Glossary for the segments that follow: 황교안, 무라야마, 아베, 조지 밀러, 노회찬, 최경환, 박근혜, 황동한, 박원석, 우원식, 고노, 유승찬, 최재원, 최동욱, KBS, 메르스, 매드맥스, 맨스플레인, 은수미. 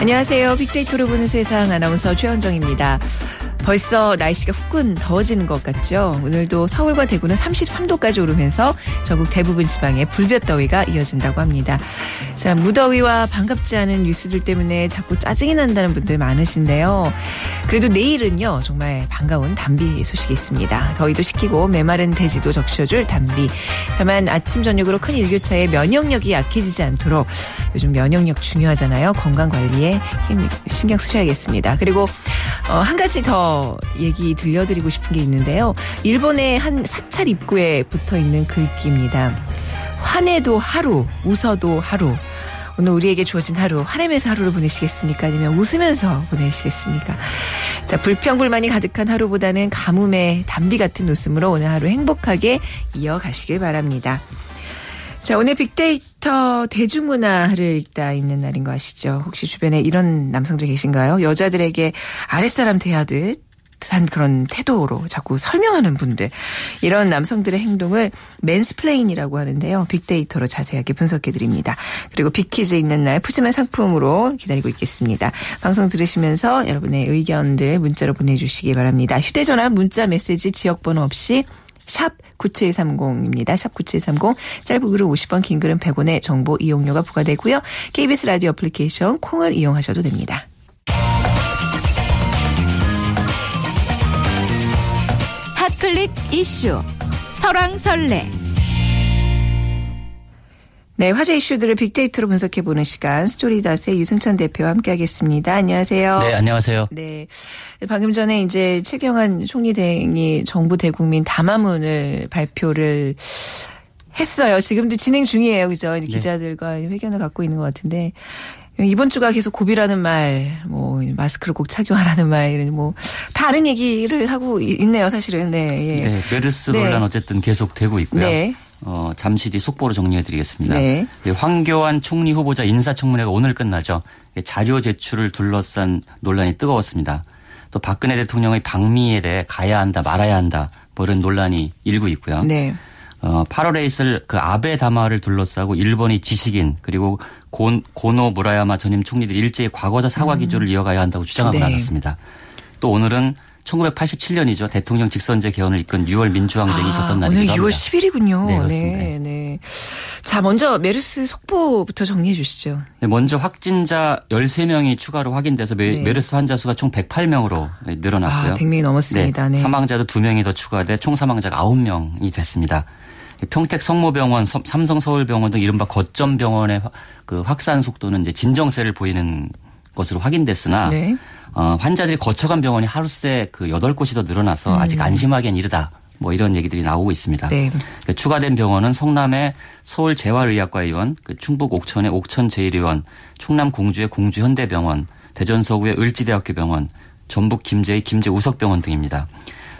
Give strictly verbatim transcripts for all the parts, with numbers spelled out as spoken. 안녕하세요. 빅데이터로 보는 세상 아나운서 최원정입니다. 벌써 날씨가 후끈 더워지는 것 같죠. 오늘도 서울과 대구는 삼십삼 도까지 오르면서 전국 대부분 지방에 불볕더위가 이어진다고 합니다. 자, 무더위와 반갑지 않은 뉴스들 때문에 자꾸 짜증이 난다는 분들 많으신데요. 그래도 내일은요 정말 반가운 단비 소식이 있습니다. 더위도 식히고 메마른 대지도 적셔줄 단비. 다만 아침 저녁으로 큰 일교차에 면역력이 약해지지 않도록, 요즘 면역력 중요하잖아요. 건강관리에 힘, 신경 쓰셔야겠습니다. 그리고 어, 한 가지 더 얘기 들려드리고 싶은 게 있는데요. 일본의 한 사찰 입구에 붙어있는 글귀입니다. 화내도 하루, 웃어도 하루. 오늘 우리에게 주어진 하루, 화내면서 하루를 보내시겠습니까? 아니면 웃으면서 보내시겠습니까? 자, 불평불만이 가득한 하루보다는 가뭄의 단비 같은 웃음으로 오늘 하루 행복하게 이어가시길 바랍니다. 자, 오늘 빅데이터 대중문화를 읽다 있는 날인 거 아시죠? 혹시 주변에 이런 남성들 계신가요? 여자들에게 아랫사람 대하듯 한 그런 태도로 자꾸 설명하는 분들. 이런 남성들의 행동을 맨스플레인이라고 하는데요. 빅데이터로 자세하게 분석해드립니다. 그리고 빅퀴즈 있는 날 푸짐한 상품으로 기다리고 있겠습니다. 방송 들으시면서 여러분의 의견들 문자로 보내주시기 바랍니다. 휴대전화, 문자, 메시지, 지역번호 없이 샵 구칠삼공입니다. 샵 구칠삼공, 짧은 글은 오십 원, 긴 글은 백 원의 정보 이용료가 부과되고요. 케이비에스 라디오 애플리케이션 콩을 이용하셔도 됩니다. 핫클릭 이슈 설왕설래. 네, 화제 이슈들을 빅데이터로 분석해보는 시간, 스토리닷의 유승찬 대표와 함께하겠습니다. 안녕하세요. 네, 안녕하세요. 네, 방금 전에 이제 최경환 총리 대행이 정부 대국민 담화문을 발표를 했어요. 지금도 진행 중이에요, 그죠? 네. 기자들과 회견을 갖고 있는 것 같은데, 이번 주가 계속 고비라는 말, 뭐 마스크를 꼭 착용하라는 말, 이런 뭐 다른 얘기를 하고 있네요, 사실은. 네, 예. 네, 메르스 논란 네. 어쨌든 계속 되고 있고요. 네. 어, 잠시 뒤 속보로 정리해드리겠습니다. 네. 네, 황교안 총리 후보자 인사청문회가 오늘 끝나죠. 네, 자료 제출을 둘러싼 논란이 뜨거웠습니다. 또 박근혜 대통령의 방미에 대해 가야 한다 말아야 한다 뭐 이런 논란이 일고 있고요. 네. 어, 팔월에 있을 그 아베 담화를 둘러싸고 일본이 지식인 그리고 고, 고노 무라야마 전임 총리들이 일제히 과거사 사과 기조를 음. 이어가야 한다고 주장하고 네. 나갔습니다. 또 오늘은 천구백팔십칠 년이죠. 대통령 직선제 개헌을 이끈 유월 민주항쟁이 아, 있었던 날입니다. 오늘 유월 십일이군요. 네, 그렇습니다. 네, 네. 자, 먼저 메르스 속보부터 정리해 주시죠. 네, 먼저 확진자 열세 명이 추가로 확인돼서 메, 네. 메르스 환자 수가 총 백팔 명으로 늘어났고요. 아, 백 명이 넘었습니다. 네. 네. 사망자도 두 명이 더 추가돼 총 사망자가 아홉 명이 됐습니다. 평택 성모병원, 삼성 서울병원 등 이른바 거점 병원의 그 확산 속도는 이제 진정세를 보이는 것으로 확인됐으나 네. 어, 환자들이 거쳐간 병원이 하루새 그 여덟 곳이 더 늘어나서 음. 아직 안심하기엔 이르다. 뭐 이런 얘기들이 나오고 있습니다. 네. 그 추가된 병원은 성남의 서울재활의학과 의원, 그 충북 옥천의 옥천제일의원, 충남 공주의 공주현대병원, 대전 서구의 을지대학교 병원, 전북 김제의 김제우석병원 등입니다.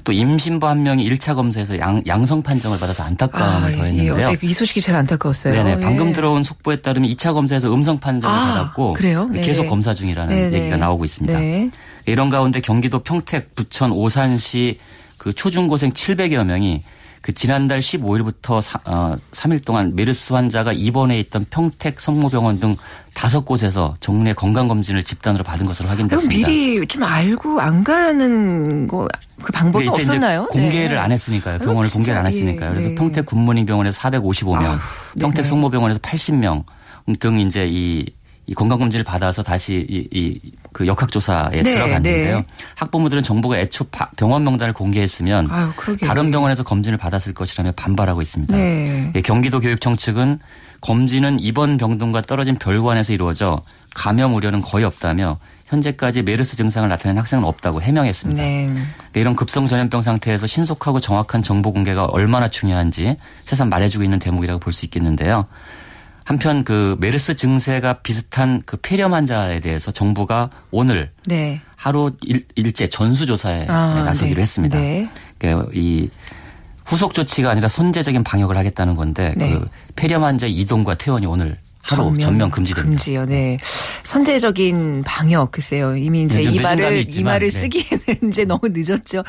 또 임신부 한 명이 일 차 검사에서 양, 양성 판정을 받아서 안타까움을 아, 더했는데요. 어제 이 소식이 제일 안타까웠어요. 네네. 예. 방금 들어온 속보에 따르면 이 차 검사에서 음성 판정을 아, 받았고 그래요? 계속 검사 중이라는 네네. 얘기가 나오고 있습니다. 네네. 이런 가운데 경기도 평택, 부천, 오산시 그 초중고생 칠백여 명이 그 지난달 십오 일부터 사, 어, 삼 일 동안 메르스 환자가 입원해 있던 평택 성모병원 등 다섯 곳에서 정례 건강검진을 집단으로 받은 것으로 확인됐습니다. 그럼 미리 좀 알고 안 가는 거, 그 방법이 네, 없었나요? 공개를 네. 안 했으니까요. 병원을 진짜, 공개를 안 했으니까요. 그래서 네. 평택 군문의병원에서 사백오십오 명, 아우, 평택 네. 성모병원에서 팔십 명 등 이제 이, 이 건강검진을 받아서 다시 이, 이, 그 역학조사에 네, 들어갔는데요. 네. 학부모들은 정부가 애초 병원 명단을 공개했으면 아유, 다른 병원에서 검진을 받았을 것이라며 반발하고 있습니다. 네. 예, 경기도 교육청 측은 검진은 입원 병동과 떨어진 별관에서 이루어져 감염 우려는 거의 없다며 현재까지 메르스 증상을 나타낸 학생은 없다고 해명했습니다. 네. 이런 급성 전염병 상태에서 신속하고 정확한 정보 공개가 얼마나 중요한지 새삼 말해주고 있는 대목이라고 볼 수 있겠는데요. 한편 그 메르스 증세가 비슷한 그 폐렴 환자에 대해서 정부가 오늘 네. 하루 일, 일제 전수조사에 아, 나서기로 네. 했습니다. 네. 그러니까 이 후속 조치가 아니라 선제적인 방역을 하겠다는 건데 네. 그 폐렴 환자의 이동과 퇴원이 오늘 하루 전면, 전면 금지됩니다. 금지요. 네. 선제적인 방역, 글쎄요. 이미 이제 이 말을, 있지만, 이 말을 쓰기에는 네. 이제 너무 늦었죠.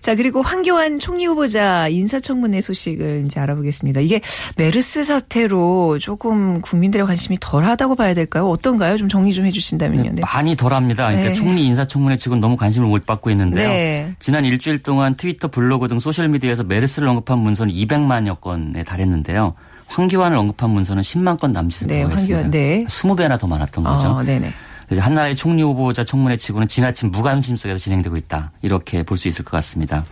자, 그리고 황교안 총리 후보자 인사청문회 소식을 이제 알아보겠습니다. 이게 메르스 사태로 조금 국민들의 관심이 덜하다고 봐야 될까요? 어떤가요? 좀 정리 좀 해주신다면요. 네. 많이 덜합니다. 그러니까 네. 총리 인사청문회 지금 너무 관심을 못 받고 있는데요. 네. 지난 일주일 동안 트위터, 블로그 등 소셜미디어에서 메르스를 언급한 문서는 이백만여 건에 달했는데요. 황교안을 언급한 문서는 십만 건 남짓을 보였습니다. 네, 네. 이십 배나 더 많았던 거죠. 아, 네네. 그래서 한나라의 총리 후보자 청문회 치고는 지나친 무관심 속에서 진행되고 있다. 이렇게 볼 수 있을 것 같습니다.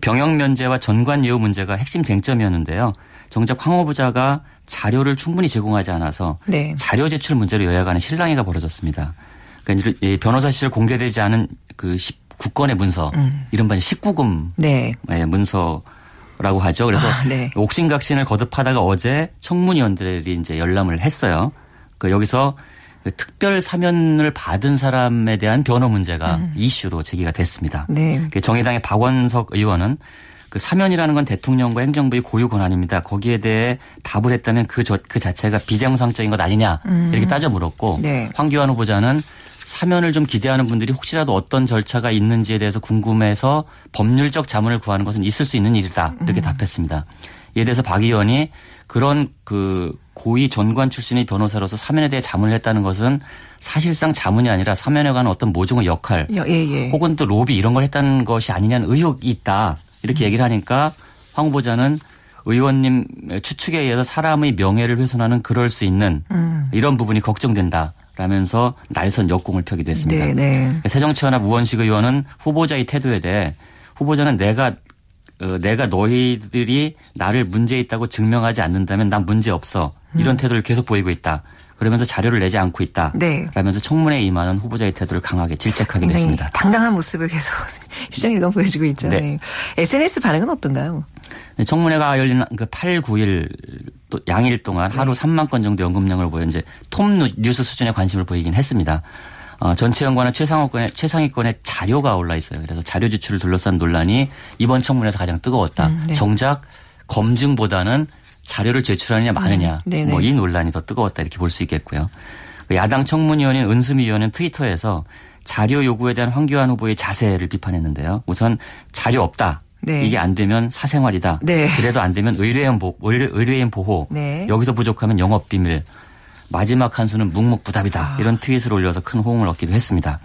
병역 면제와 전관 예우 문제가 핵심 쟁점이었는데요. 정작 황 후보자가 자료를 충분히 제공하지 않아서 네. 자료 제출 문제로 여야 간에 실랑이가 벌어졌습니다. 그러니까 변호사 시절 공개되지 않은 그 십구 건의 문서, 음. 이른바 십구 금 네. 문서 라고 하죠. 그래서 아, 네. 옥신각신을 거듭하다가 어제 청문위원들이 이제 열람을 했어요. 그 여기서 그 특별 사면을 받은 사람에 대한 변호 문제가 음. 이슈로 제기가 됐습니다. 네. 정의당의 박원석 의원은 그 사면이라는 건 대통령과 행정부의 고유 권한입니다. 거기에 대해 답을 했다면 그, 저, 그 자체가 비정상적인 것 아니냐 음. 이렇게 따져 물었고 네. 황교안 후보자는 사면을 좀 기대하는 분들이 혹시라도 어떤 절차가 있는지에 대해서 궁금해서 법률적 자문을 구하는 것은 있을 수 있는 일이다. 이렇게 음. 답했습니다. 이에 대해서 박 의원이 그런 그 고위 전관 출신의 변호사로서 사면에 대해 자문을 했다는 것은 사실상 자문이 아니라 사면에 관한 어떤 모종의 역할 예, 예. 혹은 또 로비 이런 걸 했다는 것이 아니냐는 의혹이 있다. 이렇게 얘기를 하니까 황 후보자는 의원님 추측에 의해서 사람의 명예를 훼손하는 그럴 수 있는 음. 이런 부분이 걱정된다. 라면서 날선 역공을 펴기도 했습니다. 네네. 새정치연합 우원식 의원은 후보자의 태도에 대해 후보자는 내가 어, 내가 너희들이 나를 문제 있다고 증명하지 않는다면 난 문제 없어. 이런 음. 태도를 계속 보이고 있다. 그러면서 자료를 내지 않고 있다. 네. 라면서 청문회에 임하는 후보자의 태도를 강하게 질책하게 됐습니다. 당당한 모습을 계속 시정일관 보여주고 있잖아요. 네. 에스엔에스 반응은 어떤가요? 청문회가 열린 그 팔, 구일 또 양일 동안 하루 네. 삼만 건 정도 연금량을 보여 이제 톱 뉴스 수준의 관심을 보이긴 했습니다. 어, 전체연관은 최상위권의, 최상위권의 자료가 올라 있어요. 그래서 자료 제출을 둘러싼 논란이 이번 청문회에서 가장 뜨거웠다. 음, 네. 정작 검증보다는 자료를 제출하느냐 마느냐 음, 뭐 이 논란이 더 뜨거웠다 이렇게 볼 수 있겠고요. 야당 청문위원인 은수미 의원은 트위터에서 자료 요구에 대한 황교안 후보의 자세를 비판했는데요. 우선 자료 없다. 네. 이게 안 되면 사생활이다. 네. 그래도 안 되면 의뢰인, 보, 의뢰인 보호. 네. 여기서 부족하면 영업비밀. 마지막 한 수는 묵묵부답이다. 아. 이런 트윗을 올려서 큰 호응을 얻기도 했습니다.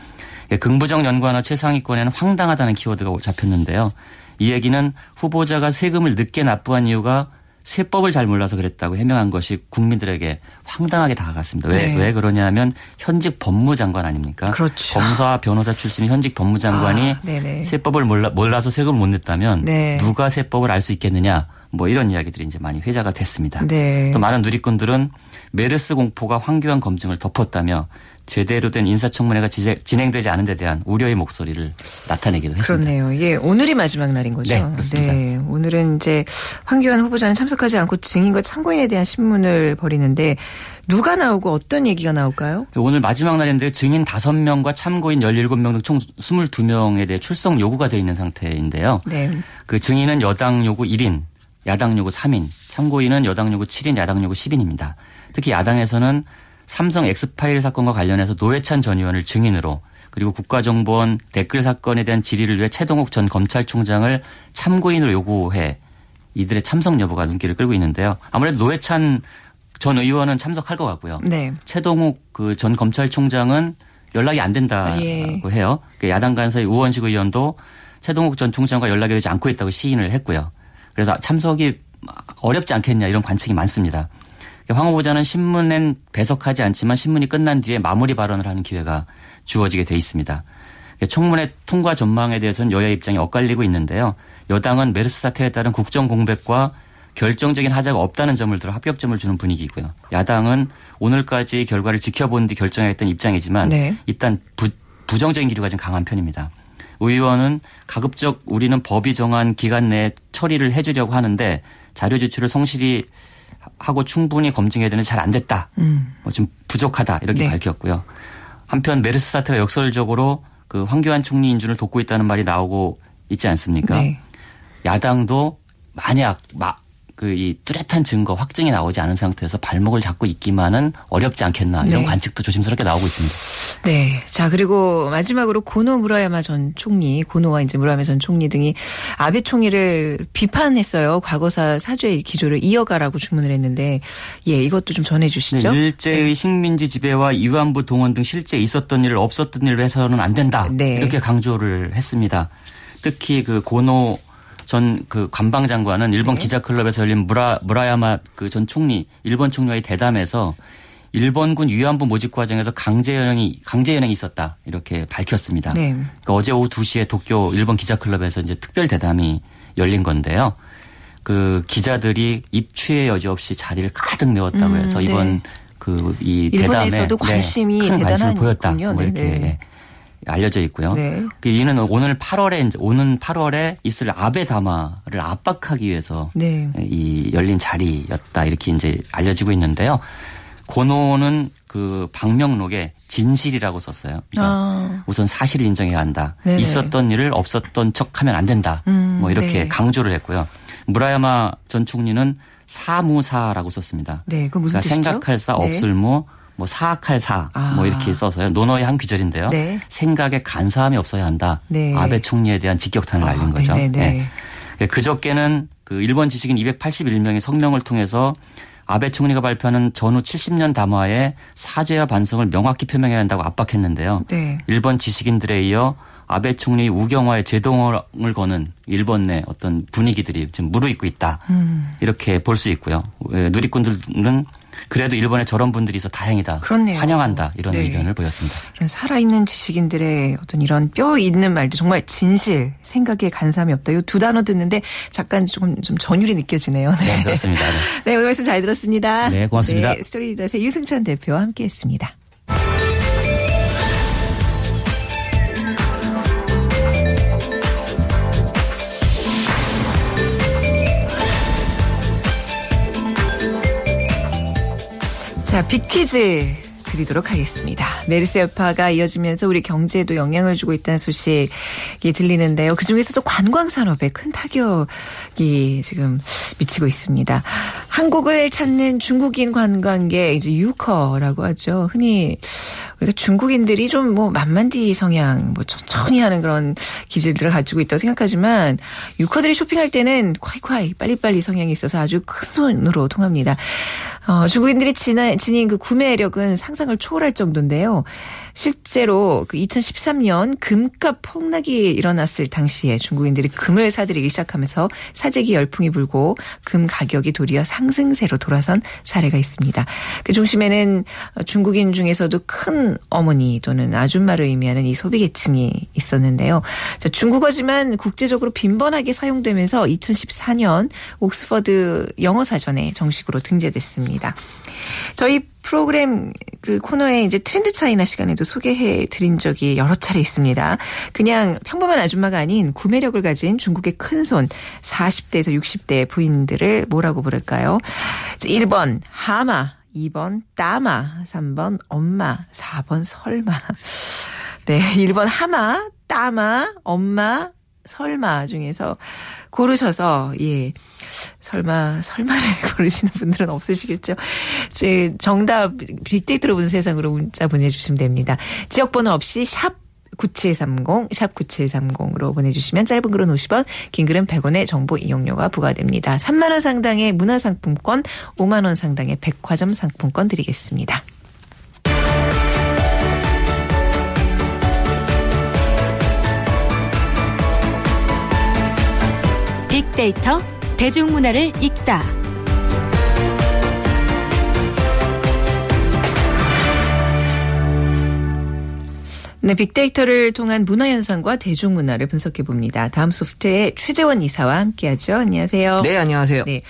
긍부정 연관어 최상위권에는 황당하다는 키워드가 잡혔는데요. 이 얘기는 후보자가 세금을 늦게 납부한 이유가 세법을 잘 몰라서 그랬다고 해명한 것이 국민들에게 황당하게 다가갔습니다. 왜, 네. 왜 그러냐 하면 현직 법무장관 아닙니까? 그렇죠. 검사와 변호사 출신의 현직 법무장관이 아, 세법을 몰라, 몰라서 세금을 못 냈다면 네. 누가 세법을 알 수 있겠느냐 뭐 이런 이야기들이 이제 많이 회자가 됐습니다. 네. 또 많은 누리꾼들은 메르스 공포가 황교안 검증을 덮었다며 제대로 된 인사청문회가 진행되지 않은 데 대한 우려의 목소리를 나타내기도 했습니다. 그렇네요. 예, 오늘이 마지막 날인 거죠? 네, 그렇습니다. 네, 오늘은 이제 황교안 후보자는 참석하지 않고 증인과 참고인에 대한 신문을 벌이는데 누가 나오고 어떤 얘기가 나올까요? 오늘 마지막 날인데 증인 다섯 명과 참고인 열일곱 명 등 총 스물두 명에 대해 출석 요구가 되어 있는 상태인데요. 네. 그 증인은 여당 요구 일 인, 야당 요구 삼 인, 참고인은 여당 요구 칠 인, 야당 요구 십 인입니다. 특히 야당에서는 삼성 X파일 사건과 관련해서 노회찬 전 의원을 증인으로 그리고 국가정보원 댓글 사건에 대한 질의를 위해 최동욱 전 검찰총장을 참고인으로 요구해 이들의 참석 여부가 눈길을 끌고 있는데요. 아무래도 노회찬 전 의원은 참석할 것 같고요. 네. 최동욱 그 전 검찰총장은 연락이 안 된다고 예. 해요. 야당 간사의 우원식 의원도 최동욱 전 총장과 연락이 되지 않고 있다고 시인을 했고요. 그래서 참석이 어렵지 않겠냐 이런 관측이 많습니다. 황 후보자는 신문엔 배석하지 않지만 신문이 끝난 뒤에 마무리 발언을 하는 기회가 주어지게 돼 있습니다. 청문회 통과 전망에 대해서는 여야 입장이 엇갈리고 있는데요. 여당은 메르스 사태에 따른 국정 공백과 결정적인 하자가 없다는 점을 들어 합격점을 주는 분위기고요. 야당은 오늘까지 결과를 지켜본 뒤 결정하겠다는 입장이지만 네. 일단 부, 부정적인 기류가 좀 강한 편입니다. 의원은 가급적 우리는 법이 정한 기간 내에 처리를 해주려고 하는데 자료 제출을 성실히 하고 충분히 검증해야 되는 잘 안 됐다. 음. 뭐 좀 부족하다 이렇게 네. 밝혔고요. 한편 메르스 사태가 역설적으로 그 황교안 총리 인준을 돕고 있다는 말이 나오고 있지 않습니까? 네. 야당도 만약 마, 그 이 뚜렷한 증거 확증이 나오지 않은 상태에서 발목을 잡고 있기만은 어렵지 않겠나 이런 네. 관측도 조심스럽게 나오고 있습니다. 네, 자 그리고 마지막으로 고노 무라야마 전 총리, 고노와 이제 무라야마 전 총리 등이 아베 총리를 비판했어요. 과거사 사죄의 기조를 이어가라고 주문을 했는데, 예 이것도 좀 전해주시죠. 네, 일제의 네. 식민지 지배와 위안부 동원 등 실제 있었던 일을 없었던 일로 해서는 안 된다. 네. 이렇게 강조를 했습니다. 특히 그 고노 전 그 관방장관은 일본 네. 기자클럽에서 열린 무라, 무라야마 그 전 총리, 일본 총리와의 대담에서 일본군 위안부 모집 과정에서 강제연행이, 강제연행이 있었다. 이렇게 밝혔습니다. 네. 그러니까 어제 오후 두 시에 도쿄 일본 기자클럽에서 이제 특별 대담이 열린 건데요. 그 기자들이 입추의 여지 없이 자리를 가득 메웠다고 해서 음, 네. 이번 그 이 대담에. 일본에서도 관심이 네, 큰 관심을 보였다. 뭐 이렇게. 네. 알려져 있고요. 네. 이는 오늘 팔월에 이제 오는 팔월에 있을 아베 담화를 압박하기 위해서 네. 이 열린 자리였다 이렇게 이제 알려지고 있는데요. 고노는 그 방명록에 진실이라고 썼어요. 그러니까 아. 우선 사실을 인정해야 한다. 네네. 있었던 일을 없었던 척하면 안 된다. 음, 뭐 이렇게 네. 강조를 했고요. 무라야마 전 총리는 사무사라고 썼습니다. 네, 그 무슨 뜻이죠? 그러니까 생각할 사 네. 없을 무. 뭐 사악할 사, 아. 뭐 이렇게 써서요. 논어의 한 귀절인데요. 네. 생각에 간사함이 없어야 한다. 네. 아베 총리에 대한 직격탄을 아, 날린 거죠. 네. 그저께는 그 일본 지식인 이백팔십일 명의 성명을 통해서 아베 총리가 발표하는 전후 칠십 년 담화에 사죄와 반성을 명확히 표명해야 한다고 압박했는데요. 네. 일본 지식인들에 이어 아베 총리 우경화의 제동을 거는 일본 내 어떤 분위기들이 지금 무르익고 있다. 음. 이렇게 볼 수 있고요. 누리꾼들은 그래도 일본에 저런 분들이 있어 다행이다. 그렇네요. 환영한다. 이런 네. 의견을 보였습니다. 이런 살아있는 지식인들의 어떤 이런 뼈 있는 말들 정말 진실, 생각에 간삼이 없다. 이 두 단어 듣는데 잠깐 조금 좀 전율이 느껴지네요. 네, 네 그렇습니다. 네. 네, 오늘 말씀 잘 들었습니다. 네, 고맙습니다. 네, 스토리닷의 유승찬 대표와 함께했습니다. 자, 빅퀴즈 드리도록 하겠습니다. 메르스 여파가 이어지면서 우리 경제에도 영향을 주고 있다는 소식이 들리는데요. 그중에서도 관광산업에 큰 타격이 지금 미치고 있습니다. 한국을 찾는 중국인 관광객, 이제 유커라고 하죠. 흔히 우리가 중국인들이 좀 뭐 만만디 성향, 뭐 천천히 하는 그런 기질들을 가지고 있다고 생각하지만 유커들이 쇼핑할 때는 콰이콰이, 빨리빨리 성향이 있어서 아주 큰 손으로 통합니다. 어, 중국인들이 지나, 지닌 그 구매력은 상상을 초월할 정도인데요. 실제로 그 이천십삼 년 금값 폭락이 일어났을 당시에 중국인들이 금을 사들이기 시작하면서 사재기 열풍이 불고 금 가격이 도리어 상승세로 돌아선 사례가 있습니다. 그 중심에는 중국인 중에서도 큰 어머니 또는 아줌마를 의미하는 이 소비계층이 있었는데요. 자, 중국어지만 국제적으로 빈번하게 사용되면서 이천십사 년 옥스퍼드 영어사전에 정식으로 등재됐습니다. 저희 프로그램 그 코너에 이제 트렌드 차이나 시간에도 소개해 드린 적이 여러 차례 있습니다. 그냥 평범한 아줌마가 아닌 구매력을 가진 중국의 큰손 사십 대에서 육십 대 부인들을 뭐라고 부를까요? 일 번 하마, 이 번 따마, 삼 번 엄마, 사 번 설마. 네, 일 번 하마, 따마, 엄마, 설마 중에서 고르셔서 예 설마 설마를 고르시는 분들은 없으시겠죠. 제 정답 빅데이터로 본 세상으로 문자 보내주시면 됩니다. 지역번호 없이 샵 구칠삼공 샵 구칠삼공으로 보내주시면 짧은 글은 오십 원, 긴 글은 백 원의 정보 이용료가 부과됩니다. 삼만 원 상당의 문화상품권, 오만 원 상당의 백화점 상품권 드리겠습니다. 빅데이터 대중문화를 읽다. 네, 빅데이터를 통한 문화현상과 대중문화를 분석해봅니다. 다음 소프트의 최재원 이사와 함께하죠. 안녕하세요. 네, 안녕하세요. 네.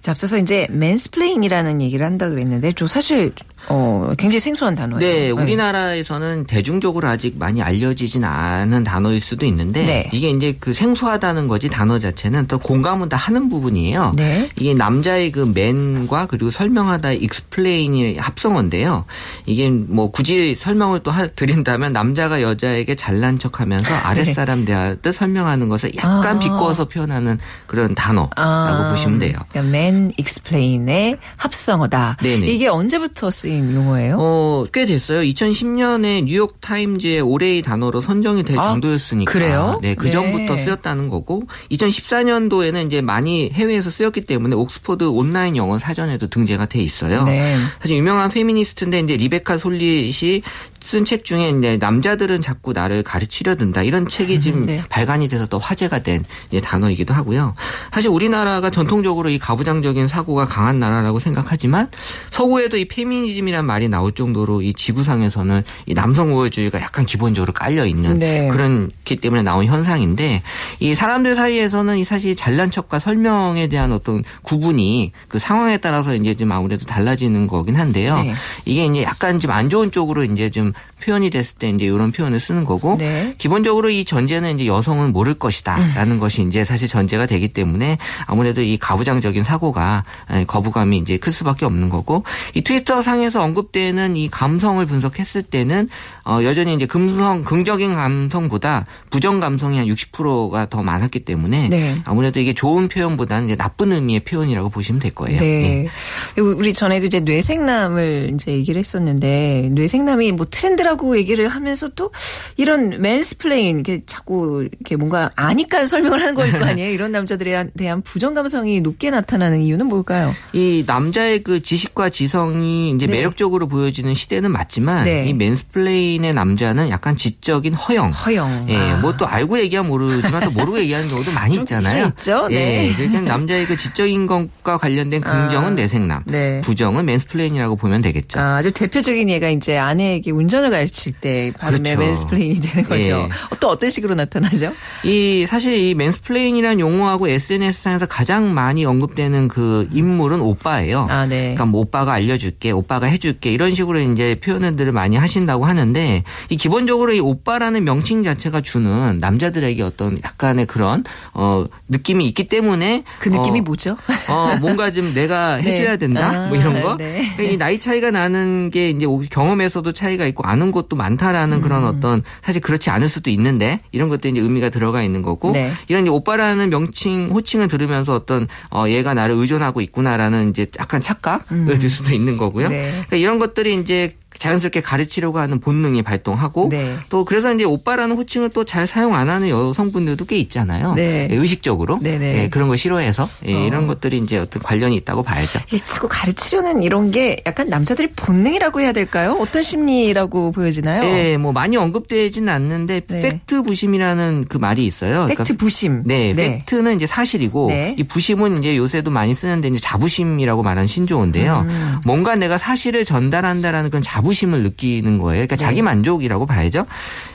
자, 앞서서 이제 맨스플레인이라는 얘기를 한다고 그랬는데 저 사실 어, 굉장히 생소한 단어예요. 네, 우리나라에서는 네. 대중적으로 아직 많이 알려지진 않은 단어일 수도 있는데 네. 이게 이제 그 생소하다는 거지 단어 자체는 또 공감은 다 하는 부분이에요. 네. 이게 남자의 그 맨과 그리고 설명하다 익스플레인의 합성어인데요. 이게 뭐 굳이 설명을 또 하, 드린다면 남자가 여자에게 잘난 척하면서 아랫사람 대하듯 설명하는 것을 약간 아. 비꼬아서 표현하는 그런 단어라고 아. 보시면 돼요. 그러니까 맨 익스플레인의 합성어다. 네네. 이게 언제부터 쓰인 용어예요? 어, 꽤 됐어요. 이천십 년에 뉴욕 타임즈의 올해의 단어로 선정이 될 아, 정도였으니까. 그래요? 네, 그 전부터 네. 쓰였다는 거고 이천십사 년도에는 이제 많이 해외에서 쓰였기 때문에 옥스퍼드 온라인 영어 사전에도 등재가 돼 있어요. 네. 사실 유명한 페미니스트인데 이제 리베카 솔릿이 쓴 책 중에 이제 남자들은 자꾸 나를 가르치려 든다 이런 책이 지금 네. 발간이 돼서 또 화제가 된 이제 단어이기도 하고요. 사실 우리나라가 전통적으로 이 가부장적인 사고가 강한 나라라고 생각하지만 서구에도 이 페미니즘이란 말이 나올 정도로 이 지구상에서는 이 남성 우월주의가 약간 기본적으로 깔려 있는 네. 그렇기 때문에 나온 현상인데 이 사람들 사이에서는 이 사실 잘난 척과 설명에 대한 어떤 구분이 그 상황에 따라서 이제 좀 아무래도 달라지는 거긴 한데요. 네. 이게 이제 약간 좀 안 좋은 쪽으로 이제 좀 표현이 됐을 때 이제 이런 표현을 쓰는 거고 네. 기본적으로 이 전제는 이제 여성은 모를 것이다라는 음. 것이 이제 사실 전제가 되기 때문에 아무래도 이 가부장적인 사고가 거부감이 이제 클 수밖에 없는 거고 이 트위터 상에서 언급되는 이 감성을 분석했을 때는 어 여전히 이제 금성 긍정적인 감성보다 부정 감성이 한 육십 퍼센트가 더 많았기 때문에 네. 아무래도 이게 좋은 표현보다는 이제 나쁜 의미의 표현이라고 보시면 될 거예요. 네. 네. 우리 전에도 이제 뇌생남을 이제 얘기를 했었는데 뇌생남이 뭐 트렌드라고 얘기를 하면서 또 이런 맨스플레인 이렇게 자꾸 이렇게 뭔가 아니까 설명을 하는 거일 거 아니에요. 이런 남자들에 대한 부정 감성이 높게 나타나는 이유는 뭘까요? 이 남자의 그 지식과 지성이 이제 네. 매력적으로 보여지는 시대는 맞지만 네. 이 맨스플레인의 남자는 약간 지적인 허영, 허영. 예, 아. 뭐 또 알고 얘기하면 모르지만 또 모르고 얘기하는 경우도 많이 있잖아요. 있죠. 네. 예, 그러니까 남자의 그 지적인 것과 관련된 긍정은 아. 내생남, 네. 부정은 맨스플레인이라고 보면 되겠죠. 아, 아주 대표적인 예가 이제 아내에게 운전을 가르칠 때 발음의 그렇죠. 맨스플레인이 되는 거죠. 예. 또 어떤 식으로 나타나죠? 이 사실 이 맨스플레인이라는 용어하고 에스엔에스상에서 가장 많이 언급되는 그 인물은 오빠예요. 아, 네. 그러니까 뭐 오빠가 알려줄게, 오빠가 해줄게 이런 식으로 이제 표현들을 많이 하신다고 하는데 이 기본적으로 이 오빠라는 명칭 자체가 주는 남자들에게 어떤 약간의 그런 어, 느낌이 있기 때문에 그 느낌이 어, 뭐죠? 어, 뭔가 좀 내가 해줘야 네. 된다, 아, 뭐 이런 거. 네. 이 나이 차이가 나는 게 이제 경험에서도 차이가 있고 아는 것도 많다라는 음. 그런 어떤 사실 그렇지 않을 수도 있는데 이런 것도 이제 의미가 들어가 있는 거고 네. 이런 이제 오빠라는 명칭 호칭을 들으면서 어떤 어, 얘가 나를 의존하고 있구나라는 이제 약간 착각을 음. 들 수도 있는 거고요. 네. 그러니까 이런 것들이 이제 자연스럽게 가르치려고 하는 본능이 발동하고 네. 또 그래서 이제 오빠라는 호칭을 또 잘 사용 안 하는 여성분들도 꽤 있잖아요. 네. 의식적으로 예, 그런 걸 싫어해서 예, 어. 이런 것들이 이제 어떤 관련이 있다고 봐야죠. 예, 자꾸 가르치려는 이런 게 약간 남자들이 본능이라고 해야 될까요? 어떤 심리라고 보여지나요? 네, 예, 뭐 많이 언급되지는 않는데 네. 팩트 부심이라는 그 말이 있어요. 팩트 그러니까 부심. 네, 네, 팩트는 이제 사실이고 네. 이 부심은 이제 요새도 많이 쓰는데 이제 자부심이라고 말하는 신조어인데요. 음. 뭔가 내가 사실을 전달한다라는 그런 자부심. 자부심을 느끼는 거예요. 그러니까 네. 자기 만족이라고 봐야죠.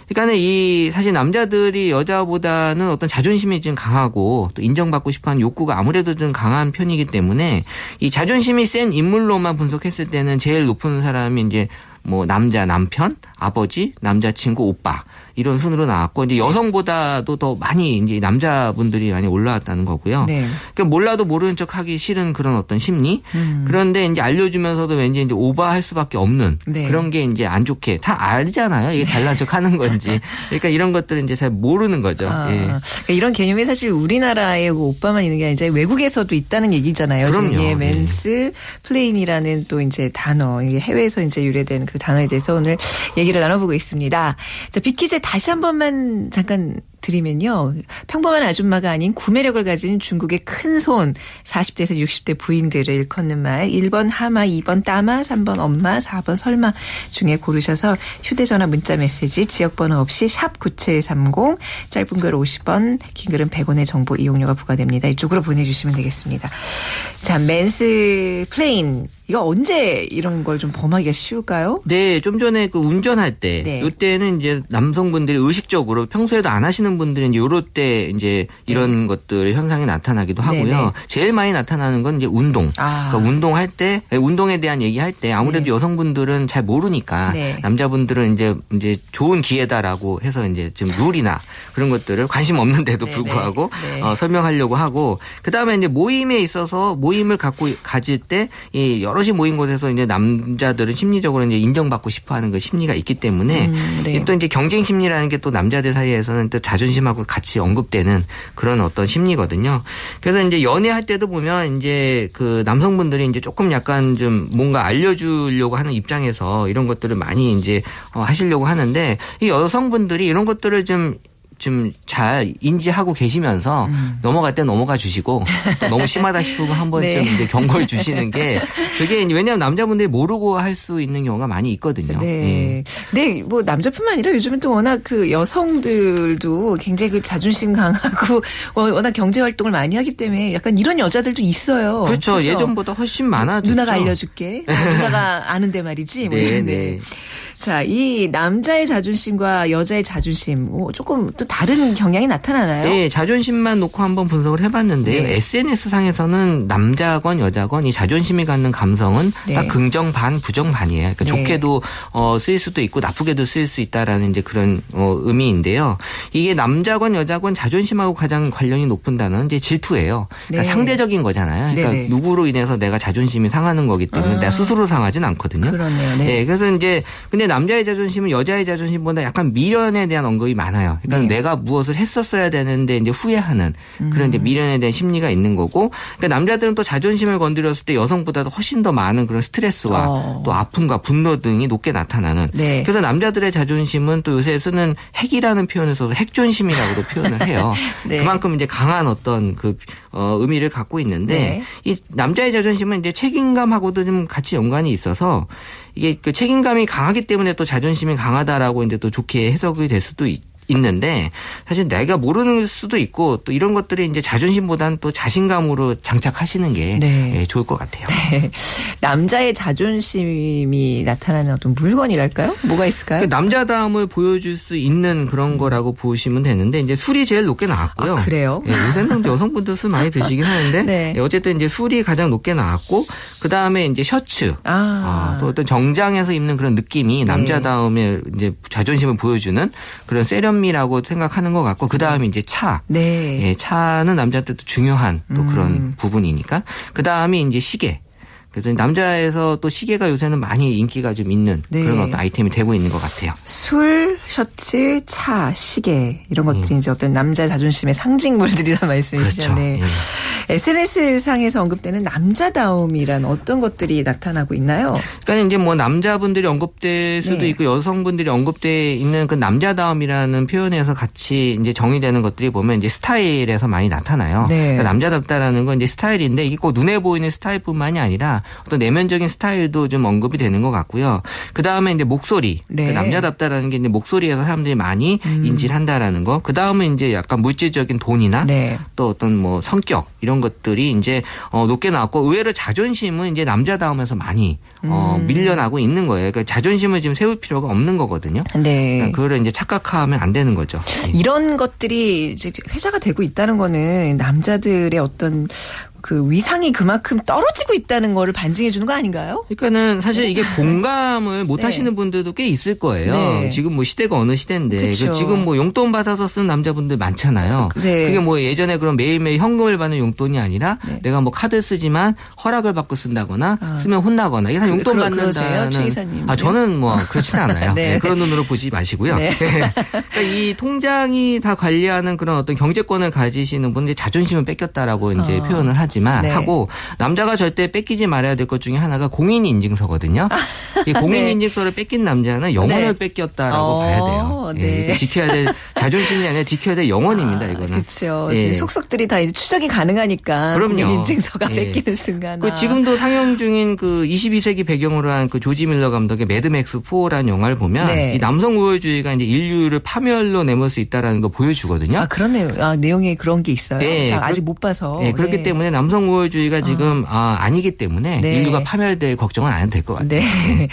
그러니까 이 사실 남자들이 여자보다는 어떤 자존심이 좀 강하고 또 인정받고 싶어하는 욕구가 아무래도 좀 강한 편이기 때문에 이 자존심이 센 인물로만 분석했을 때는 제일 높은 사람이 이제 뭐 남자, 남편, 아버지, 남자친구, 오빠. 이런 순으로 나왔고 이제 여성보다도 더 많이 이제 남자분들이 많이 올라왔다는 거고요. 네. 그러니까 몰라도 모르는 척하기 싫은 그런 어떤 심리. 음. 그런데 이제 알려주면서도 왠지 이제 오버할 수밖에 없는 네. 그런 게 이제 안 좋게 다 알잖아요. 이게 잘난 척하는 건지. 그러니까 이런 것들은 이제 잘 모르는 거죠. 아, 예. 그러니까 이런 개념이 사실 우리나라에 오빠만 있는 게 아니라 이제 외국에서도 있다는 얘기잖아요. 그럼요. 예, 맨스 플레인이라는 또 이제 단어, 이게 해외에서 이제 유래된 그 단어에 대해서 오늘 얘기를 나눠보고 있습니다. 자, 빅키즈 다시 한 번만 잠깐 드리면요. 평범한 아줌마가 아닌 구매력을 가진 중국의 큰손 사십 대에서 육십 대 부인들을 일컫는 말 일 번 하마, 이 번 따마, 삼 번 엄마, 사 번 설마 중에 고르셔서 휴대전화 문자메시지 지역번호 없이 샵 구칠삼공 짧은 글 오십 원 긴 글은 백 원의 정보 이용료가 부과됩니다. 이쪽으로 보내주시면 되겠습니다. 자, 맨스 플레인 이거 언제 이런 걸 좀 범하기가 쉬울까요? 네, 좀 전에 그 운전할 때, 네. 이때는 이제 남성분들이 의식적으로 평소에도 안 하시는 분들은 요럴 때 이제 이런 네. 것들 현상이 나타나기도 하고요. 네네. 제일 많이 나타나는 건 이제 운동. 아. 그러니까 운동할 때, 운동에 대한 얘기할 때 아무래도 네. 여성분들은 잘 모르니까 네. 남자분들은 이제 이제 좋은 기회다라고 해서 이제 지금 룰이나 그런 것들을 관심 없는데도 네네. 불구하고 네. 어, 설명하려고 하고 그 다음에 이제 모임에 있어서 모임을 갖고 가질 때 이 여럿이 모인 곳에서 이제 남자들은 심리적으로 이제 인정받고 싶어하는 그 심리가 있기 때문에 음, 네. 또 이제 경쟁 심리라는 게 또 남자들 사이에서는 또 자존심하고 같이 언급되는 그런 어떤 심리거든요. 그래서 이제 연애할 때도 보면 이제 그 남성분들이 이제 조금 약간 좀 뭔가 알려주려고 하는 입장에서 이런 것들을 많이 이제 하시려고 하는데 이 여성분들이 이런 것들을 좀 좀 잘 인지하고 계시면서 음. 넘어갈 때 넘어가 주시고 너무 심하다 싶으면 한 번쯤 네. 이제 경고를 주시는 게 그게 왜냐하면 남자분들이 모르고 할 수 있는 경우가 많이 있거든요. 네. 네. 네, 뭐 남자뿐만 아니라 요즘은 또 워낙 그 여성들도 굉장히 그 자존심 강하고 워낙 경제 활동을 많이 하기 때문에 약간 이런 여자들도 있어요. 그렇죠. 그렇죠? 예전보다 훨씬 많아졌죠. 누나가 알려줄게. 누나가 아는데 말이지. 뭐 네, 네. 자, 이 남자의 자존심과 여자의 자존심 뭐 조금 또 다른 경향이 나타나나요? 네. 자존심만 놓고 한번 분석을 해봤는데요. 네. 에스엔에스상에서는 남자건 여자건 이 자존심이 갖는 감성은 네. 딱 긍정 반 부정 반이에요. 그러니까 네. 좋게도 어, 쓰일 수도 있고 나쁘게도 쓰일 수 있다라는 이제 그런 어, 의미인데요. 이게 남자건 여자건 자존심하고 가장 관련이 높은 단어는 이제 질투예요. 그러니까 네. 상대적인 거잖아요. 그러니까 네네. 누구로 인해서 내가 자존심이 상하는 거기 때문에 아. 내가 스스로 상하진 않거든요. 그러네요. 네. 네. 그래서 이제 근데 남자의 자존심은 여자의 자존심보다 약간 미련에 대한 언급이 많아요. 그러니까 네. 내가 무엇을 했었어야 되는데 이제 후회하는 그런 음. 이제 미련에 대한 심리가 있는 거고, 그러니까 남자들은 또 자존심을 건드렸을 때 여성보다도 훨씬 더 많은 그런 스트레스와 어. 또 아픔과 분노 등이 높게 나타나는. 네. 그래서 남자들의 자존심은 또 요새 쓰는 핵이라는 표현을 써서 핵존심이라고도 표현을 해요. 네. 그만큼 이제 강한 어떤 그 어, 의미를 갖고 있는데 네. 이 남자의 자존심은 이제 책임감하고도 좀 같이 연관이 있어서. 이게 그 책임감이 강하기 때문에 또 자존심이 강하다라고 이제 또 좋게 해석이 될 수도 있. 있는데 사실 내가 모르는 수도 있고 또 이런 것들이 이제 자존심보다는 또 자신감으로 장착하시는 게 네. 좋을 것 같아요. 네. 남자의 자존심이 나타나는 어떤 물건이랄까요? 뭐가 있을까요? 그 남자다움을 보여줄 수 있는 그런 거라고 보시면 되는데 이제 술이 제일 높게 나왔고요. 아, 그래요? 네, 요새는 여성분들 술 많이 드시긴 하는데 네. 네, 어쨌든 이제 술이 가장 높게 나왔고 그 다음에 이제 셔츠 아. 아, 또 어떤 정장에서 입는 그런 느낌이 남자다움의 네. 이제 자존심을 보여주는 그런 세련. 라고 생각하는 것 같고 그 다음에 이제 차, 네, 예, 차는 남자한테도 중요한 또 그런 음. 부분이니까 그 다음에 이제 시계. 그래서 남자에서 또 시계가 요새는 많이 인기가 좀 있는 네. 그런 어떤 아이템이 되고 있는 것 같아요. 술, 셔츠, 차, 시계 이런 것들이 네. 이제 어떤 남자 자존심의 상징물들이라는 말씀이시죠. 그렇죠. 네. 네. 에스엔에스상에서 언급되는 남자다움이란 어떤 것들이 나타나고 있나요? 그러니까 이제 뭐 남자분들이 언급될 수도 네. 있고 여성분들이 언급돼 있는 그 남자다움이라는 표현에서 같이 이제 정의되는 것들이 보면 이제 스타일에서 많이 나타나요. 네. 그러니까 남자답다라는 건 이제 스타일인데 이게 꼭 눈에 보이는 스타일뿐만이 아니라 어떤 내면적인 스타일도 좀 언급이 되는 것 같고요. 그 다음에 이제 목소리. 네. 그러니까 남자답다라는 게 이제 목소리에서 사람들이 많이 음. 인지를 한다라는 거. 그 다음에 이제 약간 물질적인 돈이나 네. 또 어떤 뭐 성격 이런 이런 것들이 이제 어, 높게 나왔고 의외로 자존심은 이제 남자다움에서 많이 어, 음. 밀려나고 있는 거예요. 그러니까 자존심을 지금 세울 필요가 없는 거거든요. 네. 그러니까 그걸 이제 착각하면 안 되는 거죠. 이런 것들이 이제 회자가 되고 있다는 거는 남자들의 어떤 그 위상이 그만큼 떨어지고 있다는 거를 반증해 주는 거 아닌가요? 그러니까는 사실 이게 공감을 못 네. 하시는 분들도 꽤 있을 거예요. 네. 지금 뭐 시대가 어느 시대인데 지금 뭐 용돈 받아서 쓰는 남자분들 많잖아요. 네. 그게 뭐 예전에 그런 매일매일 현금을 받는 용돈이 아니라 네. 내가 뭐 카드 쓰지만 허락을 받고 쓴다거나 아. 쓰면 혼나거나 이게 다 용돈 그, 받는다는. 최 기사님. 아 저는 뭐 그렇진 않아요. 네. 네. 그런 눈으로 보지 마시고요. 네. 그러니까 이 통장이 다 관리하는 그런 어떤 경제권을 가지시는 분들이 자존심을 뺏겼다라고 이제 아. 표현을 하죠. 지만 네. 하고 남자가 절대 뺏기지 말아야 될 것 중에 하나가 공인인증서거든요. 이 공인인증서를 뺏긴 남자는 영혼을 네. 뺏겼다라고 어, 봐야 돼요. 네. 네. 지켜야 될 자존심이 아니라 지켜야 될 영원입니다, 아, 이거는. 그렇죠. 예. 속속들이 다 이제 추적이 가능하니까. 그럼요. 인증서가 예. 뺏기는 순간. 그 지금도 상영 중인 그 이십이 세기 배경으로 한 그 조지 밀러 감독의 매드맥스 사라는 영화를 보면 네. 이 남성 우월주의가 이제 인류를 파멸로 내몰 수 있다라는 거 보여주거든요. 아, 그러네요. 아, 내용에 그런 게 있어요. 네. 자, 아직 못 봐서. 네. 네. 그렇기 네. 때문에 남성 우월주의가 지금 아, 아 아니기 때문에 네. 인류가 파멸될 걱정은 안 해도 될 것 같아요. 네. 네.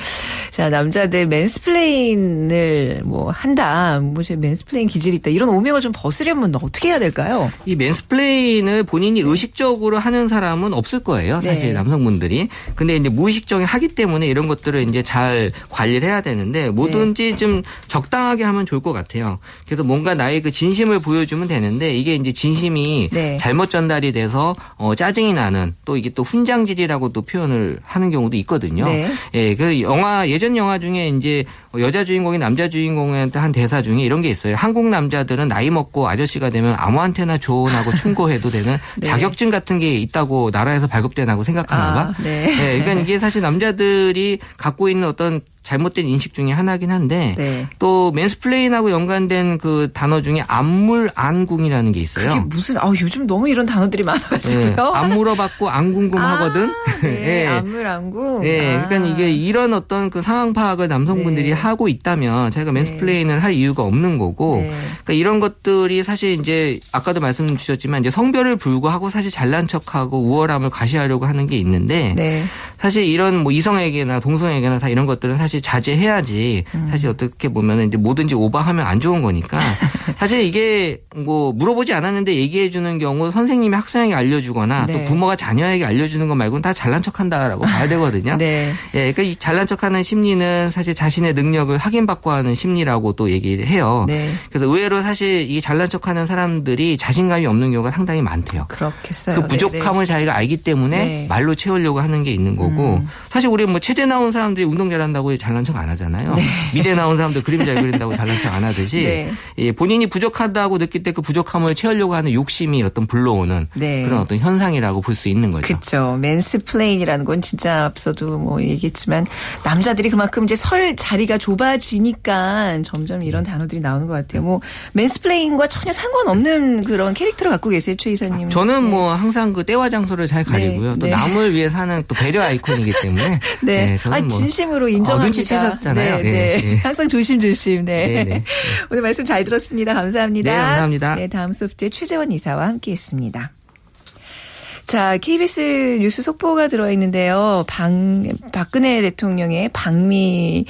자, 남자들 맨스플레인을 뭐 한다. 뭐 맨스플레인 기질이 있다. 이런 오명을 좀 벗으려면 어떻게 해야 될까요? 이 맨스플레인을 본인이 의식적으로 하는 사람은 없을 거예요. 사실 네. 남성분들이. 근데 이제 무의식적인 하기 때문에 이런 것들을 이제 잘 관리를 해야 되는데 뭐든지 네. 좀 적당하게 하면 좋을 것 같아요. 그래서 뭔가 나의 그 진심을 보여주면 되는데 이게 이제 진심이 네. 잘못 전달이 돼서 어, 짜증이 나는 또 이게 또 훈장질이라고 또 표현을 하는 경우도 있거든요. 네. 예, 그 영화 예전 영화 중에 이제 여자 주인공이 남자 주인공한테 한 대사 중에 이런 게 있어요. 한국 남자들은 나이 먹고 아저씨가 되면 아무한테나 조언하고 충고해도 되는 네. 자격증 같은 게 있다고 나라에서 발급되나고 생각하나 봐. 아, 네. 예, 그러니까 이게 사실 남자들이 갖고 있는 어떤 잘못된 인식 중에 하나긴 한데 네. 또 맨스플레인하고 연관된 그 단어 중에 안물안궁이라는 게 있어요. 그게 무슨 아 요즘 너무 이런 단어들이 많아가지고요. 네. 안 물어봤고 안 궁금하거든. 아, 네. 네. 안물안궁. 네. 아. 그러니까 이게 이런 어떤 그 상황 파악을 남성분들이 네. 하고 있다면 자기가 맨스플레인을 네. 할 이유가 없는 거고. 네. 그러니까 이런 것들이 사실 이제 아까도 말씀 주셨지만 이제 성별을 불구하고 사실 잘난 척하고 우월함을 과시하려고 하는 게 있는데 네. 사실 이런 뭐 이성에게나 동성에게나 다 이런 것들은 사실 사실 자제해야지. 음. 사실 어떻게 보면은 이제 뭐든지 오버하면 안 좋은 거니까. 사실 이게 뭐 물어보지 않았는데 얘기해 주는 경우 선생님이 학생에게 알려주거나 네. 또 부모가 자녀에게 알려주는 것 말고는 다 잘난 척한다라고 봐야 되거든요. 네. 예, 그러니까 이 잘난 척하는 심리는 사실 자신의 능력을 확인받고 하는 심리라고 또 얘기를 해요. 네. 그래서 의외로 사실 이 잘난 척하는 사람들이 자신감이 없는 경우가 상당히 많대요. 그렇겠어요. 그 부족함을 네네. 자기가 알기 때문에 네. 말로 채우려고 하는 게 있는 거고. 음. 사실 우리 뭐 체제 나온 사람들이 운동 잘한다고 잘난 척 안 하잖아요. 네. 미래 나온 사람들 그림 잘 그린다고 잘난 척 안 하듯이 네. 예, 본인이 부족하다고 느낄 때 그 부족함을 채우려고 하는 욕심이 어떤 불러오는 네. 그런 어떤 현상이라고 볼 수 있는 거죠. 그렇죠. 맨스플레인이라는 건 진짜 앞서도 뭐 얘기했지만 남자들이 그만큼 이제 설 자리가 좁아지니까 점점 이런 단어들이 나오는 것 같아요. 뭐 맨스플레인과 전혀 상관없는 그런 캐릭터를 갖고 계세요, 최 이사님? 저는 네. 뭐 항상 그 때와 장소를 잘 가리고요. 네. 또 네. 남을 위해 사는 또 배려 아이콘이기 때문에 네. 네, 저는 아니, 뭐 진심으로 인정. 어, 눈치채셨잖아요. 네, 네. 네. 항상 조심조심. 네. 네, 네. 오늘 말씀 잘 들었습니다. 감사합니다. 네, 감사합니다. 네, 다음 소프트의 최재원 이사와 함께했습니다. 자, 케이비에스 뉴스 속보가 들어있는데요. 방, 박근혜 대통령의 방미,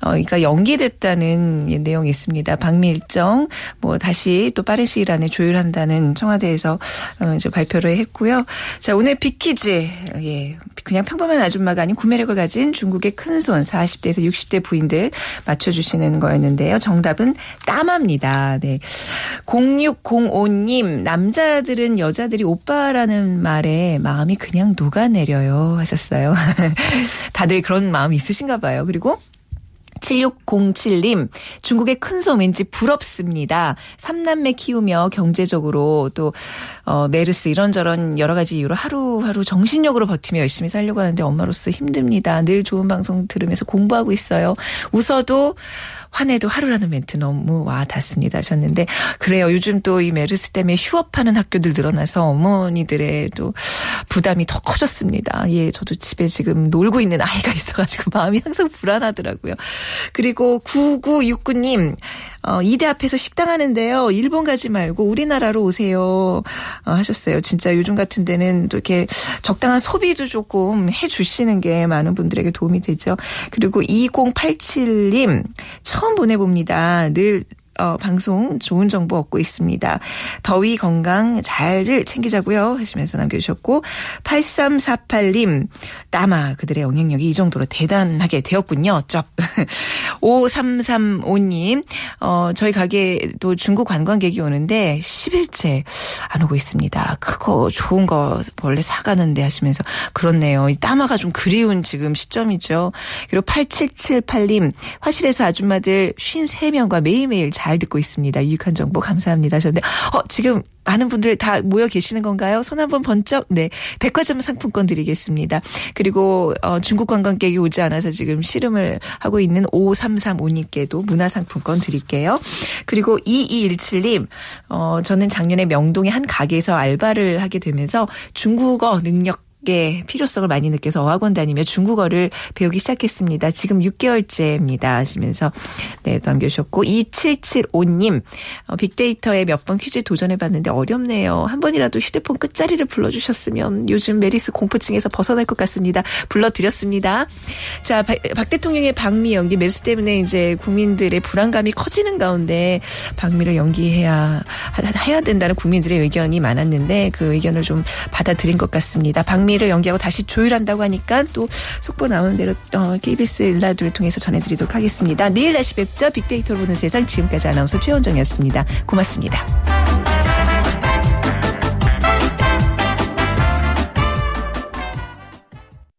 어, 그러니까 연기됐다는 내용이 있습니다. 방미 일정, 뭐, 다시 또 빠른 시일 안에 조율한다는 청와대에서 어, 이제 발표를 했고요. 자, 오늘 빅퀴즈, 예. 그냥 평범한 아줌마가 아닌 구매력을 가진 중국의 큰손 사십 대에서 육십 대 부인들 맞춰주시는 거였는데요. 정답은 따마입니다. 네. 공육공오 님, 남자들은 여자들이 오빠라는 말에 마음이 그냥 녹아내려요 하셨어요. 다들 그런 마음이 있으신가 봐요. 그리고 칠육공칠 님, 중국의 큰손 왠지 부럽습니다. 삼남매 키우며 경제적으로 또 어, 메르스 이런저런 여러 가지 이유로 하루하루 정신력으로 버티며 열심히 살려고 하는데 엄마로서 힘듭니다. 늘 좋은 방송 들으면서 공부하고 있어요. 웃어도 화내도 하루라는 멘트 너무 와 닿습니다 하셨는데 그래요. 요즘 또 이 메르스 때문에 휴업하는 학교들 늘어나서 어머니들의 또 부담이 더 커졌습니다. 예, 저도 집에 지금 놀고 있는 아이가 있어가지고 마음이 항상 불안하더라고요. 그리고 구구육구 님, 어, 이대 앞에서 식당 하는데요. 일본 가지 말고 우리나라로 오세요 어, 하셨어요. 진짜 요즘 같은 데는 또 이렇게 적당한 소비도 조금 해주시는 게 많은 분들에게 도움이 되죠. 그리고 이공팔칠 님, 처음 보내봅니다. 늘 어, 방송 좋은 정보 얻고 있습니다. 더위 건강 잘 챙기자고요 하시면서 남겨주셨고 팔삼사팔 님 따마 그들의 영향력이 이 정도로 대단하게 되었군요. 쩝. 오삼삼오 님 어, 저희 가게도 중국 관광객이 오는데 십 일째 안 오고 있습니다. 크고 좋은 거 원래 사가는데 하시면서 그렇네요. 이 따마가 좀 그리운 지금 시점이죠. 그리고 팔칠칠팔 님 화실에서 아줌마들 오십삼 명과 매일매일 잘 듣고 있습니다. 유익한 정보 감사합니다. 저는 어, 지금 많은 분들 다 모여 계시는 건가요? 손 한번 번쩍. 네. 백화점 상품권 드리겠습니다. 그리고 어, 중국 관광객이 오지 않아서 지금 씨름을 하고 있는 오삼삼오님께도 문화상품권 드릴게요. 그리고 이이일칠님. 어, 저는 작년에 명동의 한 가게에서 알바를 하게 되면서 중국어 능력 필요성을 많이 느껴서 어학원 다니며 중국어를 배우기 시작했습니다. 지금 육 개월째입니다. 하시면서 네, 남겨주셨고 이칠칠오님 빅데이터에 몇 번 퀴즈 도전해봤는데 어렵네요. 한 번이라도 휴대폰 끝자리를 불러주셨으면 요즘 메리스 공포증에서 벗어날 것 같습니다. 불러드렸습니다. 자, 박, 박 대통령의 방미 연기 메르스 때문에 이제 국민들의 불안감이 커지는 가운데 방미를 연기해야 해야 된다는 국민들의 의견이 많았는데 그 의견을 좀 받아들인 것 같습니다. 방미 를 연기하고 다시 조율한다고 하니까 또 속보 나오는 대로 케이비에스 일라디오를 통해서 전해드리도록 하겠습니다. 내일 다시 뵙죠. 빅데이터로 보는 세상 지금까지 아나운서 최원정이었습니다. 고맙습니다.